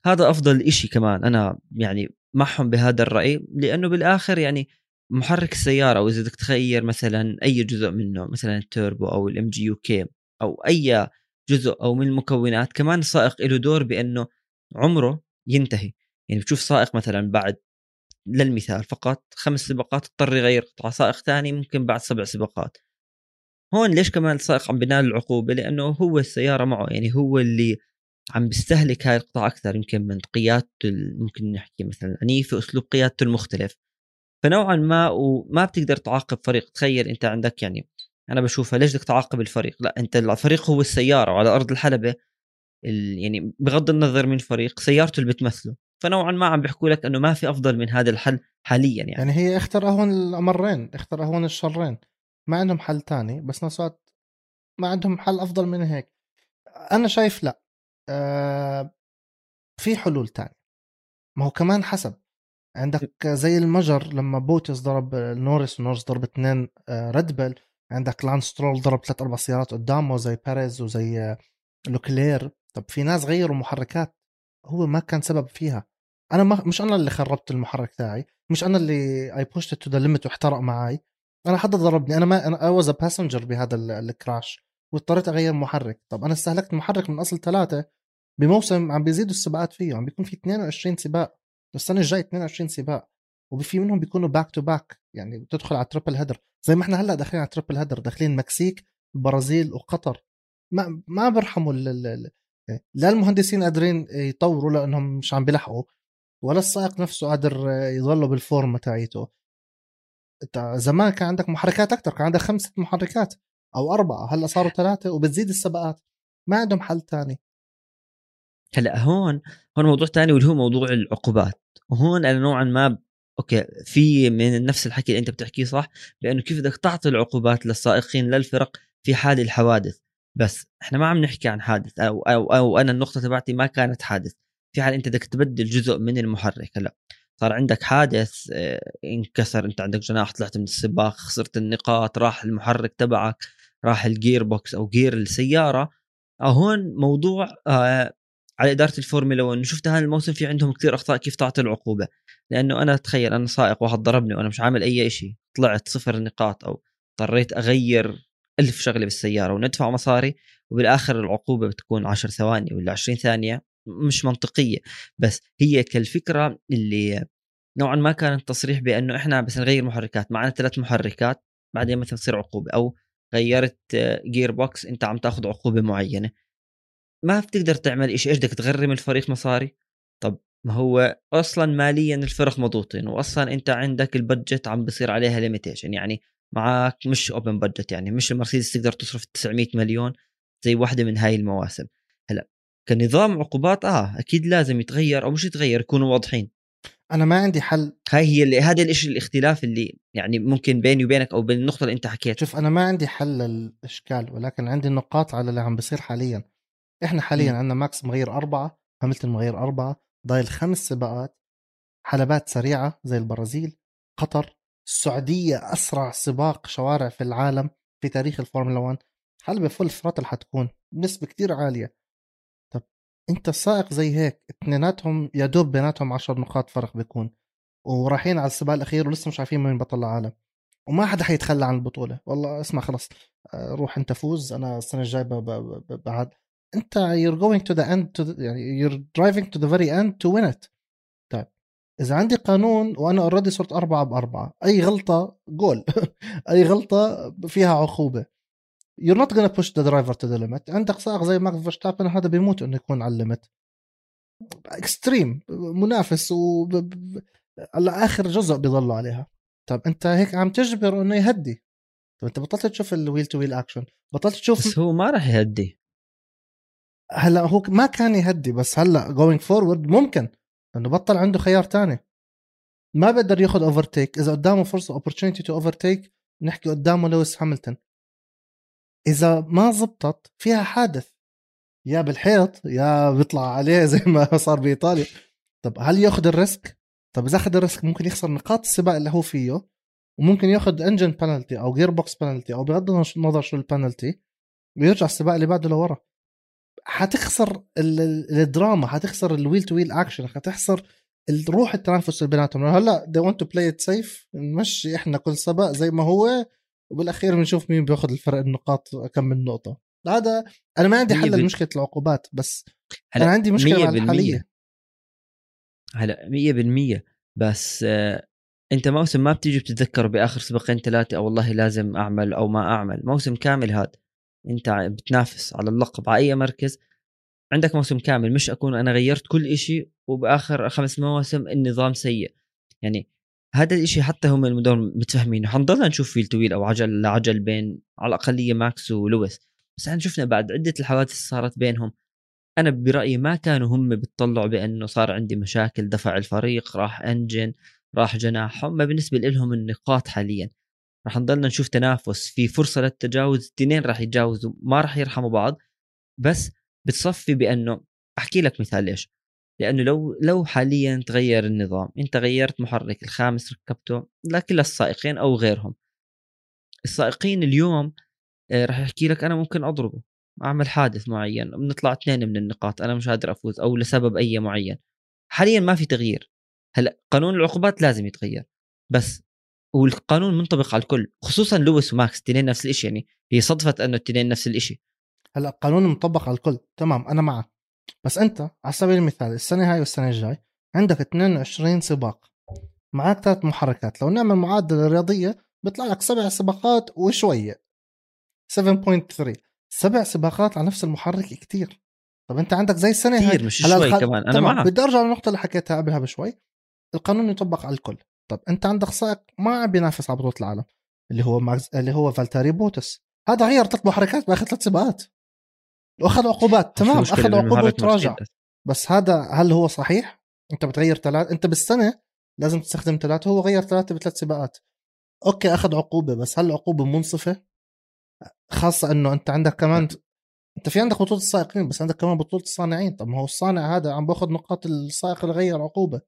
هذا أفضل إشي، كمان أنا يعني معهم بهذا الرأي، لأنه بالآخر يعني محرك السيارة، وإذا بدك تغير مثلا أي جزء منه مثلا التوربو أو الام جي يو كي أو أي جزء أو من المكونات، كمان السائق له دور بأنه عمره ينتهي. يعني بتشوف سائق مثلا بعد، للمثال فقط، 5 سباقات اضطر يغير قطعة، سائق تاني ممكن بعد 7 سباقات. هون ليش كمان السائق عم بينال العقوبة؟ لأنه هو السيارة معه، يعني هو اللي عم بيستهلك هاي القطع أكثر، يمكن من قيادته، ممكن نحكي مثلا أنيفة، أسلوب قيادته المختلف. فنوعا ما وما بتقدر تعاقب فريق. تخيل أنت عندك، يعني أنا بشوفها ليش بدك تعاقب الفريق؟ لا، أنت الفريق هو السيارة، وعلى أرض الحلبة يعني بغض النظر من الفريق سيارته اللي بتمثله. فنوعا ما عم بيحكوا لك أنه ما في أفضل من هذا الحل حاليا. يعني هي اختر هون الأمرين، اختر هون الشرين، ما عندهم حل تاني، بس نصات ما عندهم حل أفضل من هيك. أنا شايف لا، في حلول تانية. ما هو كمان حسب، عندك زي المجر لما بوتس ضرب نورس، ونورس ضرب 2 ريد بل، عندك لانس سترول ضرب 3-4 سيارات قدامه زي بيريز وزي لوكلير. طب في ناس غيروا محركات هو ما كان سبب فيها. أنا مش أنا اللي خربت المحرك تاعي، مش أنا اللي I pushed it to the limit واحترق معاي، أنا حدا ضربني، أنا was a passenger بهذا الكراش واضطريت أغير محرك. طب أنا استهلكت محرك من أصل 3 بموسم عم بيزيدوا السباقات فيه، عم بيكون في 22 سباق السنة الجاي، 22 سباق، وبفي منهم بيكونوا باك تو باك، يعني بتدخل على تريبل هدر زي ما احنا هلا داخلين على تريبل هدر، داخلين مكسيك البرازيل وقطر. ما برحموا لا المهندسين قادرين يطوروا لأنهم مش عم بيلحقوا، ولا السائق نفسه قادر يضلوا بالفورمة تاعيته. زمان كان عندك محركات أكتر، كان عندك 5 محركات أو 4، هلا صاروا 3 وبتزيد السباقات. ما عندهم حل تاني. هلا هون موضوع تاني، واللي هو موضوع العقوبات. وهون أنا نوعا ما أوكي، في من نفس الحكي اللي أنت بتحكيه صح، بأنه كيف بدك تعطي العقوبات للسائقين للفرق في حال الحوادث. بس إحنا ما عم نحكي عن حادث، أو أنا النقطة تبعتي ما كانت حادث. في حال أنت بدك تبدل جزء من المحرك، هلا صار عندك حادث، انكسر أنت عندك جناح، طلعت من السباق، خسرت النقاط، راح المحرك تبعك، راح الجير بوكس أو جير السيارة. هون موضوع على إدارة الفورمولا 1. شفت هذا الموسم في عندهم كثير أخطاء كيف تعطي العقوبة، لأنه أنا تخيل أنا سائق واحد ضربني وأنا مش عامل أي شيء، طلعت 0 نقاط أو اضطريت أغير 1000 شغلة بالسيارة وندفع مصاري، وبالآخر العقوبة بتكون 10 ثواني ولا 20 ثانية، مش منطقية. بس هي كالفكرة اللي نوعا ما كانت تصريح بأنه إحنا بس نغير محركات، معنا 3 محركات بعدين مثلا تصير عقوبة، أو غيرت جير بوكس أنت عم تأخذ عقوبة معينة. ما بتقدر تعمل إيش، إيش بدك تغرم الفريق مصاري؟ طب ما هو أصلا ماليا الفرق مضغوطين، وأصلا أنت عندك البادجت عم بصير عليها ليميتيشن، يعني معك مش أوبن بادجت، يعني مش المرسيدس تقدر تصرف 900 مليون زي واحدة من هاي المواسم. هلأ كنظام عقوبات أكيد لازم يتغير، أو مش يتغير، يكونوا واضحين. أنا ما عندي حل، هاي هي اللي هذا الإشي الاختلاف اللي يعني ممكن بيني وبينك أو بين النقطة اللي أنت حكيت. شوف أنا ما عندي حل للإشكال، ولكن عندي النقاط على اللي عم بصير حاليا. إحنا حاليا عندنا ماكس مغير 4، هاملتون مغير 4، ضايل 5 سباقات، حلبات سريعة زي البرازيل، قطر، السعودية أسرع سباق شوارع في العالم في تاريخ الفورمولا 1، حلبة فول فراتل حتكون بنسبة كتير عالية. طب أنت السائق زي هيك اتنيناتهم يدوب بيناتهم 10 نقاط فرق بيكون، ورايحين على السباق الأخير ولسه مش عارفين مين بطل العالم، وما حدا حيتخلى عن البطولة. والله اسمع خلاص روح أنت فوز، أنا السنة الجاية بعد أنت you're going to the end to the... يعني you're driving to the very end to win it. طيب إذا عندي قانون وأنا أوريدي صرت 4-4، أي غلطة جول أي غلطة فيها عقوبة. You're not gonna push the driver to the limit. عندك سائق زي ماكس فيرستابن هذا بيموت إنه يكون على الليمت. إكستريم منافس على آخر جزء بيضلوا عليها. طب أنت هيك عم تجبر إنه يهدي. طب أنت بطلت تشوف الويل تو ويل أكشن، بطلت تشوف. بس هو ما راح يهدي. هلا هو ما كان يهدي، بس هلا going forward ممكن إنه بطل عنده خيار تاني. ما بقدر يأخذ overtake، إذا قدامه فرصة opportunity to overtake نحكي قدامه لويس هاملتون. إذا ما زبطت فيها حادث، يا بالحيط يا بيطلع عليه زي ما صار بإيطاليا. طب هل يأخذ الريسك؟ طب إذا أخذ الريسك ممكن يخسر نقاط السباق اللي هو فيه، وممكن يأخذ انجن بانالتي أو جير بوكس بانالتي، أو بغض النظر شو البانالتي، ويرجع السباق اللي بعده لورا. حتخسر الدراما، حتخسر الويل تو ويل أكشن، حتخسر الروح التنافس بيناتهم. هلا they want to play it safe، نمشي إحنا كل سباق زي ما هو، وبالأخير بنشوف مين بياخد الفرق النقاط كم من نقطة. هذا أنا ما عندي حل لمشكلة العقوبات، بس أنا عندي مشكلة الحالية. هلا 100% بس أنت موسم ما بتيجي بتتذكر بآخر سباقين 3 أو والله لازم أعمل أو ما أعمل. موسم كامل هذا أنت بتنافس على اللقب على أي مركز، عندك موسم كامل. مش أكون أنا غيرت كل إشي وبآخر 5 مواسم النظام سيء. يعني هذا الاشي حتى هم المدور متفهمين. حنضلنا نشوف فيل تويل او عجل لعجل بين على الاقلية ماكس ولويس، بس احنا شفنا بعد عدة الحوادث صارت بينهم. انا برأيي ما كانوا هم بتطلعوا بانه صار عندي مشاكل دفع الفريق، راح انجن، راح جناح. هم بالنسبة لهم النقاط حاليا. راح نضلنا نشوف تنافس في فرصة للتجاوز، الاثنين راح يتجاوزوا، ما راح يرحموا بعض. بس بتصفي بانه احكي لك مثال ليش، لأنه لو حاليا تغير النظام، أنت غيرت محرك الخامس ركبته لكل السائقين أو غيرهم. السائقين اليوم رح يحكي لك أنا ممكن أضربه، أعمل حادث معين، بنطلع 2 من النقاط، أنا مش قادر أفوز أو لسبب أي معين. حاليا ما في تغيير. هلأ قانون العقوبات لازم يتغير، بس والقانون منطبق على الكل، خصوصا لويس وماكس تنين نفس الإشي. يعني هي صدفة أنه التنين نفس الإشي. هلأ قانون منطبق على الكل، تمام أنا معك، بس أنت على سبيل المثال السنة هاي والسنة الجاي عندك 22 سباق، معاك 3 محركات. لو نعمل معادلة رياضية بيطلع لك 7 سباقات وشوية، 7.3 7 سباقات على نفس المحرك كتير. طب أنت عندك زي السنة هاي كتير، مش شوي كمان. أنا معك، بدي أرجع للنقطة اللي حكيتها قبلها بشوي. القانون يطبق على الكل. طب أنت عندك سائق ما عم بينافس على بطولة العالم اللي هو فالتيري بوتس، هذا غير 3 محركات باخد 3 سباقات واخذ عقوبات. تمام اخذ عقوبه وتراجع، بس هذا هل هو صحيح؟ انت بتغير 3، انت بالسنه لازم تستخدم 3، هو غير 3 ب3 سباقات. اوكي اخذ عقوبه، بس هل العقوبه منصفه؟ خاصه انه انت عندك كمان، انت في عندك بطوله السائقين، بس عندك كمان بطوله الصانعين. طب ما هو الصانع هذا عم باخذ نقاط السائق اللي غير عقوبه.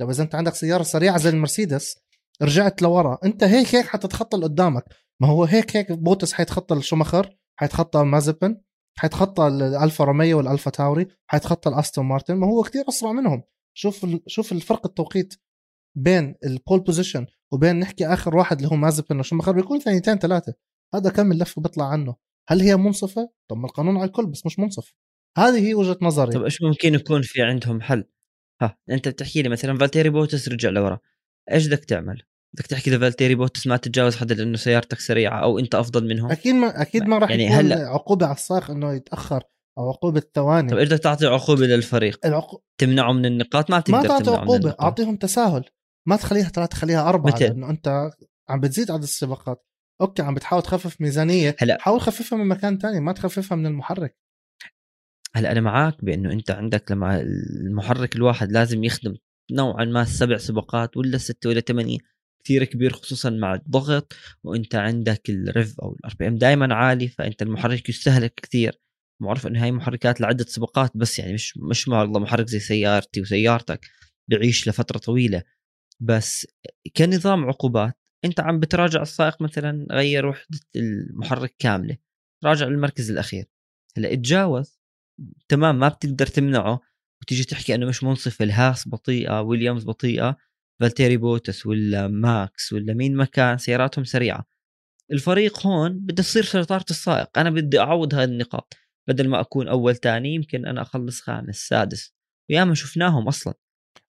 طب اذا انت عندك سياره سريعه زي المرسيدس رجعت لورا، انت هيك حتتخطى قدامك. ما هو هيك بوتس حيتخطى شوماخر، حيتخطى مازبن، حيتخطى الألفا روميو والألفا تاوري، حيتخطى الأستون مارتن. ما هو كتير أسرع منهم. شوف الفرق التوقيت بين البول بوزيشن وبين نحكي آخر واحد اللي هو مازبن وشوماخر بيكون 2-3. هذا كم اللفة بيطلع عنه؟ هل هي منصفة؟ طب ما القانون على الكل، بس مش منصف. هذه هي وجهة نظري. طب إيش ممكن يكون في عندهم حل؟ أنت بتحكي لي مثلا فالتيري بوتس رجع لورا، إيش بدك تعمل؟ بدك تحكي لفالتيري بوتس ما تتجاوز حدا لانه سيارتك سريعه او انت افضل منهم، اكيد ما اكيد ما راح يعني يكون عقوبه على السائق انه يتاخر او عقوبه ثواني. طب بدك تعطي عقوبه للفريق تمنعه من النقاط، ما بتقدر تعطي عقوبه، اعطيهم تساهل، ما تخليها 3 خليها 4 لانه انت عم بتزيد عدد السباقات. اوكي عم بتحاول تخفف ميزانيه، حاول خففها من مكان تاني، ما تخففها من المحرك. هلا انا معك بانه انت عندك لما المحرك الواحد لازم يخدم نوعا ما 7 سباقات ولا 6 ولا 8 كتير كبير، خصوصا مع الضغط وانت عندك الرف او الار بي ام دائما عالي، فانت المحرك يستهلك كتير. معروف ان هاي محركات لعده سباقات بس، يعني مش والله محرك زي سيارتي وسيارتك بعيش لفتره طويله، بس كنظام عقوبات انت عم بتراجع السائق مثلا غير وحده المحرك كامله، راجع للمركز الاخير. هلا اتجاوز تمام ما بتقدر تمنعه وتيجي تحكي انه مش منصف، الهاس بطيئه، ويليامز بطيئه، فالتيري بوتس ولا ماكس ولا مين مكان سياراتهم سريعه. الفريق هون بده يصير سيطره السائق، انا بدي اعوض هاي النقاط، بدل ما اكون اول تاني يمكن انا اخلص خامس سادس، ويا ما شفناهم اصلا.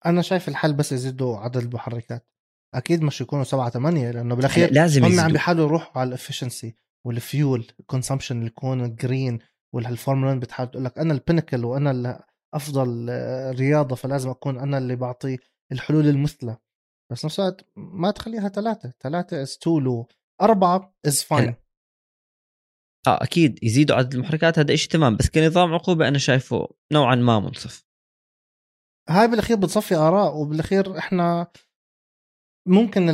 انا شايف الحل بس يزيدوا عدد المحركات، اكيد مش يكونوا 7 8، لانه بالاخير هم عم بيحاولوا يروحوا على الافشنسي والفيول كونسامشن اللي يكون جرين، والفورمولا بتحاول تقول لك انا البينكل وانا اللي افضل رياضه فلازم اكون انا اللي بعطي الحلول المثلى. بس نفس الوقت ما تخليها 3 is too low، 4 is fine. اكيد يزيدوا عدد المحركات هذا إشي تمام، بس كنظام عقوبه انا شايفه نوعا ما منصف. هاي بالاخير بتصفي اراء، وبالاخير احنا ممكن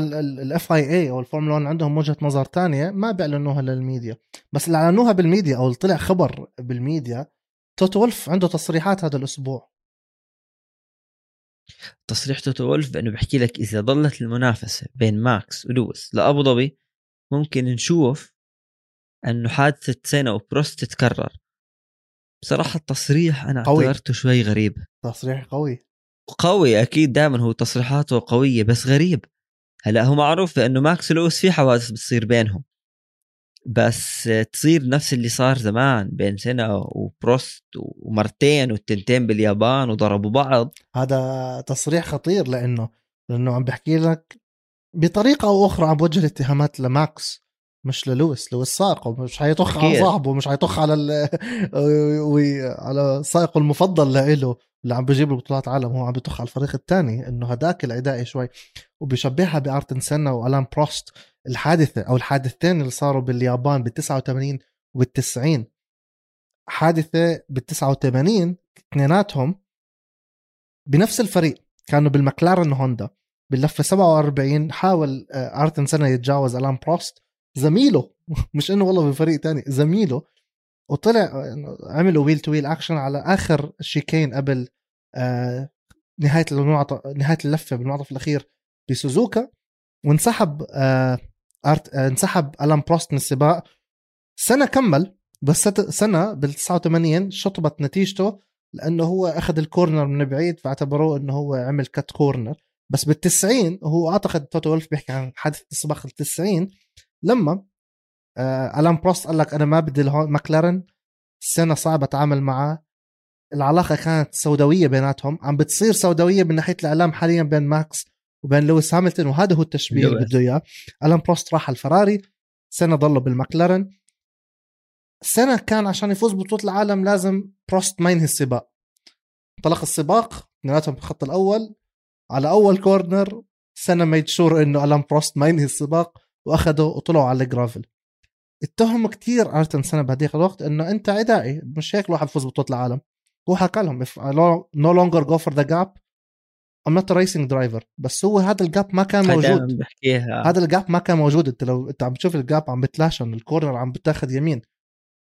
FIA او الفورمولا 1 عندهم وجهه نظر تانية ما بيعلنوها للميديا، بس اللي اعلنوها بالميديا او اللي طلع خبر بالميديا توتو وولف عنده تصريحات هذا الاسبوع. تصريح توتو وولف بانه بحكي لك اذا ضلت المنافسه بين ماكس ولويس لابو ظبي ممكن نشوف انه حادثه سينا وبروست تتكرر. بصراحه التصريح انا اعتبرته شوي غريب، تصريح قوي اكيد، دائما هو تصريحاته قويه بس غريب. هلا هو معروف انه ماكس ولويس في حوادث بتصير بينهم، بس تصير نفس اللي صار زمان بين سينا وبروست ومرتين والتنتين باليابان وضربوا بعض. هذا تصريح خطير لانه عم بحكي لك بطريقه او اخرى عم بوجه الاتهامات لماكس مش للويس. لويس سائقه، مش هيطخ على صاحبه، مش هيطخ على على سائقه المفضل لإله اللي عم بيجيب بطولات عالم، هو عم بيطخ على الفريق الثاني، انه هداك العدائي شوي. وبيشبهها بأيرتون سينا وألان بروست، الحادثه او الحادثتين اللي صاروا باليابان بال89 وبال90. حادثه بال89 اثنيناتهم بنفس الفريق، كانوا بالمكلارن هوندا. باللفه 47 حاول أيرتون سينا يتجاوز ألان بروست زميله، مش انه والله بفريق تاني زميله، وطلع عملوا ويل تو ويل اكشن على اخر شيكين قبل نهايه اللفه بالمعطف الاخير بسوزوكا، وانسحب انسحب ألان بروست من السباق. سنة كمل، بس سنة بال89 شطبت نتيجته لانه هو اخذ الكورنر من بعيد، فاعتبروه انه هو عمل كات كورنر. بس بال90 هو اعتقد توتو وولف بيحكي عن حادث السباق ال90 لما ألان بروست قال لك أنا ما بدي مكلارن، السنة صعبة أتعامل معه، العلاقة كانت سوداوية بيناتهم، عم بتصير سوداوية من ناحية الإعلام حاليا بين ماكس وبين لويس هاملتون، وهذا هو التشبيه اللي بده إياه. ألان بروست راح الفراري، السنة ضلوا بالمكلارن. السنة كان عشان يفوز ببطولة العالم لازم بروست ما ينهي السباق، طلق السباق بيناتهم بالخط الأول على أول كورنر، السنة ما يتشور إنه ألان بروست ما ينهي السباق، واخذوا وطلعوا على الجرافل. اتهم كتير أيرتون سينا بهديك الوقت انه انت عدائي، مش هيك الواحد بفوز بطولة العالم. هو حكى لهم no longer go for the gap, I'm not a racing driver. بس هو هذا الجاب ما كان موجود، هذا الجاب ما كان موجود. انت لو انت عم تشوف الجاب عم بتلاشن، الكورنر عم بتاخد يمين.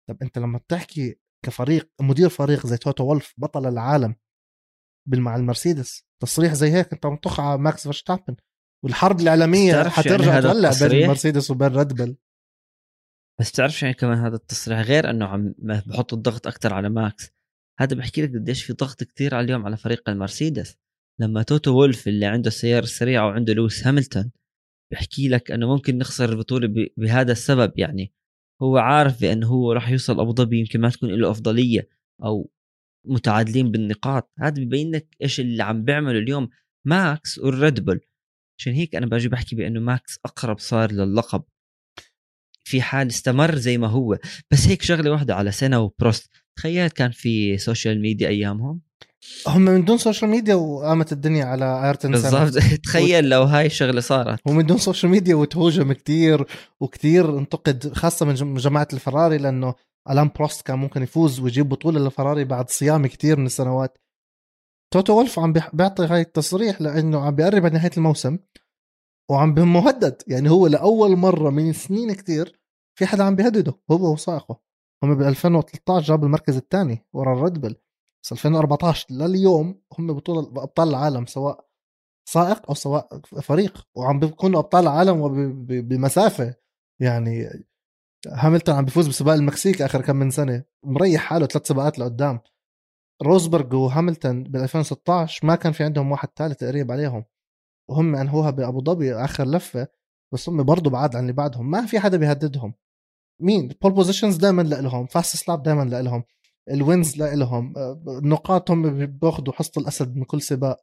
طب انت لما بتحكي كفريق مدير فريق زي توتو وولف بطل العالم مع المرسيدس تصريح زي هيك، انت عم تخ على ماكس فيرستابن، والحرب الإعلامية حترجع تولع بين مرسيدس وبين ريد بول. بس بتعرفش يعني كمان هذا التصريح غير انه عم بحط الضغط اكتر على ماكس، هذا بحكي لك قديش في ضغط كتير على اليوم على فريق المرسيدس. لما توتو وولف اللي عنده السيارة السريعة وعنده لويس هاملتون بحكي لك انه ممكن نخسر البطولة بهذا السبب، يعني هو عارف بانه هو راح يوصل ابو ظبي يمكن ما تكون له افضلية او متعادلين بالنقاط. هذا ببين لك ايش اللي عم بيعمله اليوم ماكس والريد بول. عشان هيك أنا باجي بحكي بأنه ماكس أقرب صار لللقب في حال استمر زي ما هو. بس هيك شغلة واحدة على سنة وبروست، تخيل كان في سوشيال ميديا أيامهم، هم من دون سوشيال ميديا وقامت الدنيا على أيرتون سنة. تخيل لو هاي الشغلة صارت ومن دون سوشيال ميديا، وتهوجم كتير وكتير انتقد خاصة من جماعة الفراري، لأنه ألان بروست كان ممكن يفوز ويجيب بطولة لفراري بعد صيام كتير من السنوات. توتو وولف عم بيعطي هاي التصريح لأنه عم بيقرب نهاية الموسم وعم بمهدد، يعني هو لأول مرة من سنين كتير في حدا عم بيهدده هو وصاحبه. هم بال2013 جابوا المركز الثاني ورا الريد بول، بس 2014 لليوم هم بطولة أبطال العالم سواء سائق أو سواء فريق، وعم بيكونوا أبطال العالم وبمسافة. يعني هاملتون عم بيفوز بسباق المكسيك آخر كم من سنة، مريح حاله 3 سباقات لقدام. روزبرغ وهاملتون بال2016 ما كان في عندهم واحد ثالث قريب عليهم، وهم أنهوها بأبو ظبي آخر لفة، بس هم برضو بعاد عن اللي بعدهم. ما في حدا بيهددهم، مين بول بوزيشنز دائما لهم، فاست سلاب دائما لهم، الوينز لهم، النقاط هم بياخذوا حصة الأسد من كل سباق.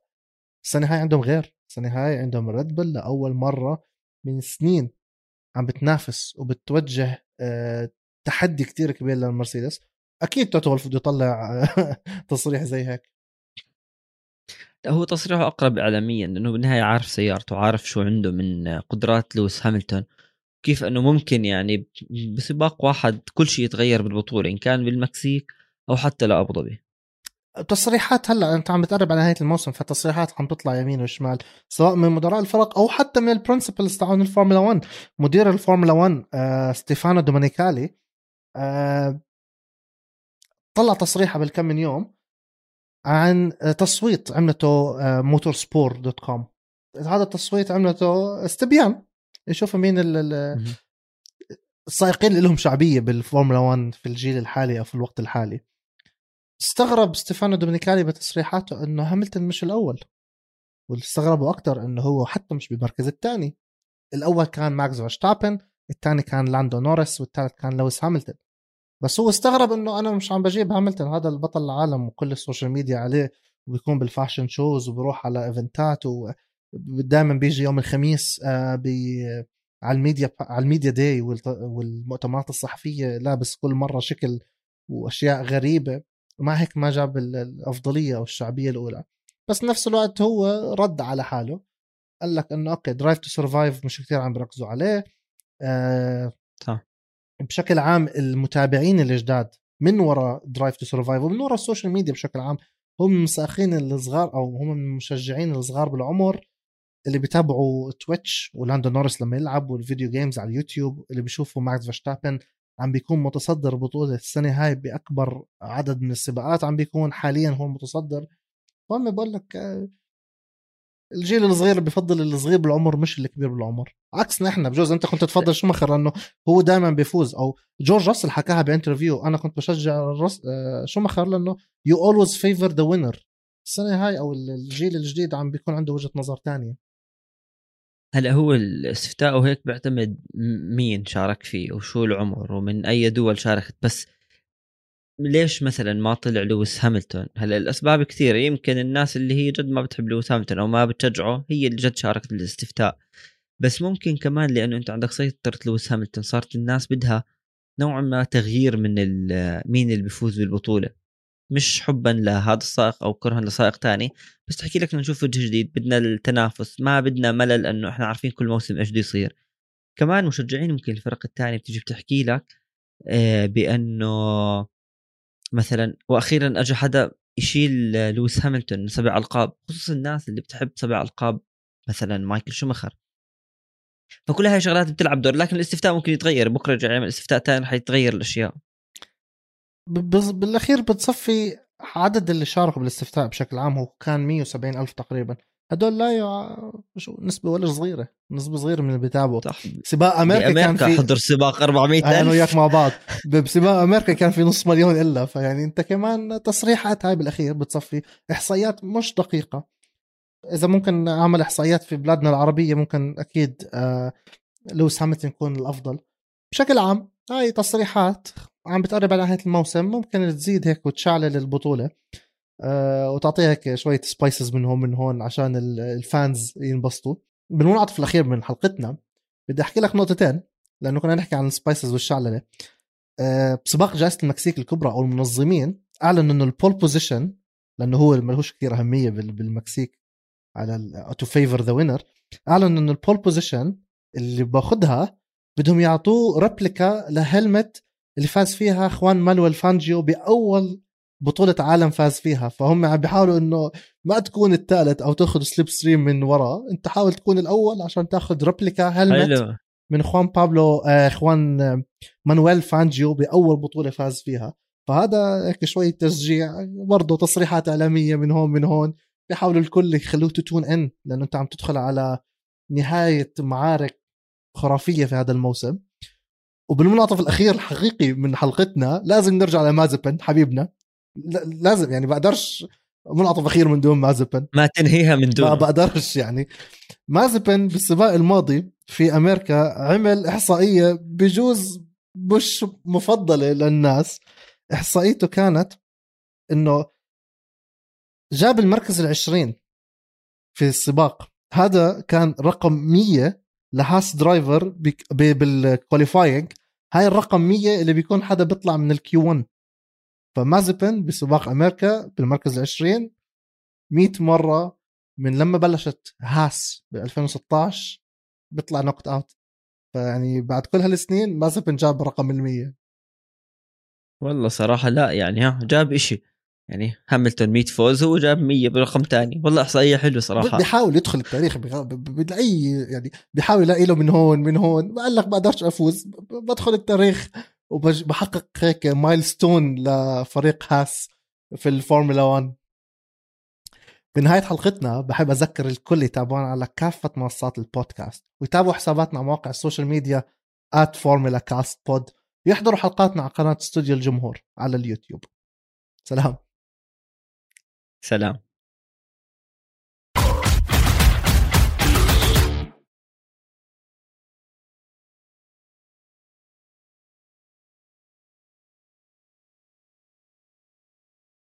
السنة هاي عندهم غير، السنة هاي عندهم ريد بول لأول مرة من سنين عم بتنافس وبتوجه تحدي كتير كبير للمرسيدس. أكيد توتو وولف بده يطلع تصريح زي هيك. هو تصريحه أقرب إعلاميا، لأنه بالنهاية عارف سيارته، عارف شو عنده من قدرات لويس هاملتون، كيف أنه ممكن يعني بسباق واحد كل شيء يتغير بالبطولة، إن كان بالمكسيك أو حتى لأبو ظبي. تصريحات هلأ أنت عم بتقرب على نهاية الموسم، فالتصريحات عم تطلع يمين وشمال، سواء من مدراء الفرق أو حتى من البرنسبلز تاعون الفورمولا 1. مدير الفورمولا 1 ستيفانو دومينيكالي طلع تصريحه بالكم من يوم عن تصويت عملته motorsport.com. هذا التصويت عملته استبيان يشوفوا مين السائقين اللي لهم شعبية بالفورمولا 1 في الجيل الحالي أو في الوقت الحالي. استغرب ستيفانو دومينيكالي بتصريحاته أنه هاملتون مش الأول، واستغربوا أكتر أنه هو حتى مش بالمركز الثاني. الأول كان ماكس فيرستابن، الثاني كان لاندو نوريس، والثالث كان لويس هاملتون. بس هو استغرب انه انا مش عم بجيب هاملتون، هذا البطل العالم وكل السوشيال ميديا عليه، وبيكون بالفاشن شوز وبروح على ايفنتات، ودائما بيجي يوم الخميس على الميديا داي والمؤتمرات الصحفيه لابس كل مره شكل واشياء غريبه، ومع هيك ما جاب الافضليه او الشعبيه الاولى. بس نفس الوقت هو رد على حاله، قال لك انه اوكي درايف تو سرفايف مش كتير عم بيركزوا عليه. بشكل عام المتابعين الجداد من وراء درايف تو سرفايف ومن وراء السوشيال ميديا بشكل عام هم السائقين الصغار او هم المشجعين الصغار بالعمر اللي بيتابعوا تويتش ولاندو نورس لما يلعب والفيديو جيمز على اليوتيوب، اللي بيشوفوا ماكس فيرستابن عم بيكون متصدر بطولة السنة هاي بأكبر عدد من السباقات، عم بيكون حاليا هو المتصدر. فهم بقول لك الجيل الصغير بيفضل الصغير بالعمر مش الكبير بالعمر، عكسنا احنا. بجوز انت كنت تفضل شوماخر لانه هو دائما بيفوز، او جورج راسل حكاها بانترفيو انا كنت بشجع شوماخر لانه you always favor the winner. السنه هاي او الجيل الجديد عم بيكون عنده وجهه نظر تانية. هلا هو الاستفتاء وهيك بيعتمد مين شارك فيه وشو العمر ومن اي دول شاركت. بس ليش مثلا ما طلع لويس هاملتون؟ هلا الاسباب كثيره، يمكن الناس اللي هي جد ما بتحب لويس هاملتون او ما بتشجعه هي اللي جد شاركت بالاستفتاء. بس ممكن كمان لانه انت عندك سيطره لويس هاملتون، صارت الناس بدها نوع ما تغيير من مين اللي بيفوز بالبطوله، مش حبا لهذا السائق او كرها لسائق تاني، بس تحكي لك نشوف وجه جديد، بدنا التنافس، ما بدنا ملل، لانه احنا عارفين كل موسم ايش بده يصير. كمان مشجعين ممكن الفرق الثانيه بتيجي بتحكي لك بانه مثلا واخيرا اجى حدا يشيل لويس هاملتون 7 ألقاب، خصوصا الناس اللي بتحب 7 ألقاب مثلا مايكل شوماخر. فكل هاي شغلات بتلعب دور، لكن الاستفتاء ممكن يتغير بكره، رجع يعمل استفتاء ثاني حيتغير الاشياء. بالاخير بتصفي عدد اللي شاركوا بالاستفتاء بشكل عام هو كان 170,000 تقريبا. هدول لا شو نسبه ولا صغيره، نسبه صغيره من اللي بيتابعوا. سباق امريكا كان في حضر سباق 400,000 انا وياك مع بعض بسباق امريكا كان في 500,000 الا. فيعني انت كمان تصريحات هاي بالاخير بتصفي احصائيات مش دقيقه. اذا ممكن اعمل احصائيات في بلادنا العربيه ممكن اكيد لويس هاملتون يكون الافضل. بشكل عام هاي تصريحات عم بتقرب على نهايه الموسم، ممكن تزيد هيك وتشعل البطوله وتعطيها هيك شوية سبايسز من هون عشان الفانز ينبسطوا. بالمنعطف الأخير من حلقتنا بدي أحكي لك نقطتين، لأنه كنا نحكي عن السبايسز والشعللة. بسباق جائزة المكسيك الكبرى أو المنظمين أعلن أنه البول بوزيشن، لأنه هو ملهوش كثير أهمية بالمكسيك على to favor the winner، أعلن أنه البول بوزيشن اللي باخدها بدهم يعطوه ريبليكا لهلمت اللي فاز فيها خوان مانويل فانجيو بأول بطولة عالم فاز فيها. فهم عم بيحاولوا انه ما تكون الثالث او تاخذ سليب ستريم من وراء، انت حاول تكون الاول عشان تاخذ ريبليكا هلمت من خوان مانويل فانجيو بأول بطولة فاز فيها. فهذا هيك شوية تشجيع، برضه تصريحات إعلامية من هون من هون، بيحاولوا الكل يخلوه تتون ان، لانه انت عم تدخل على نهاية معارك خرافية في هذا الموسم. وبالمنعطف الأخير الحقيقي من حلقتنا لازم نرجع لمازبن حبيبنا، لازم يعني بقدرش منعطف أخير من دون مازبن، ما تنهيها من دون، ما بقدرش يعني. مازبن بالسباق الماضي في أمريكا عمل إحصائية بجوز مش مفضلة للناس، إحصائيته كانت إنه جاب المركز 20 في السباق، هذا كان رقم 100 لهاس درايفر بالكواليفاينج، هاي الرقم 100 اللي بيكون حدا بيطلع من الكيو 1. فمازبن بسباق أمريكا بالمركز 20 100 مرة من لما بلشت هاس بال2016 بيطلع نوكت اوت، فيعني بعد كل هالسنين مازبن جاب رقم 100. والله صراحة لا يعني ها جاب إشي، يعني هاملتون 100 فوز هو جاب 100 برقم تاني، والله إحصائية حلو صراحة. بيحاول يدخل التاريخ بأي يعني بيحاول يلاقي له من هون من هون، بقول لك بقدرش أفوز بدخل التاريخ وبحقق هيك مايلستون لفريق هاس في الفورمولا 1. بنهاية حلقتنا بحب أذكر الكل يتابعونا على كافة منصات البودكاست، ويتابعوا حساباتنا على مواقع السوشيال ميديا @formulacastpod، ويحضروا حلقاتنا على قناة استوديو الجمهور على اليوتيوب. سلام.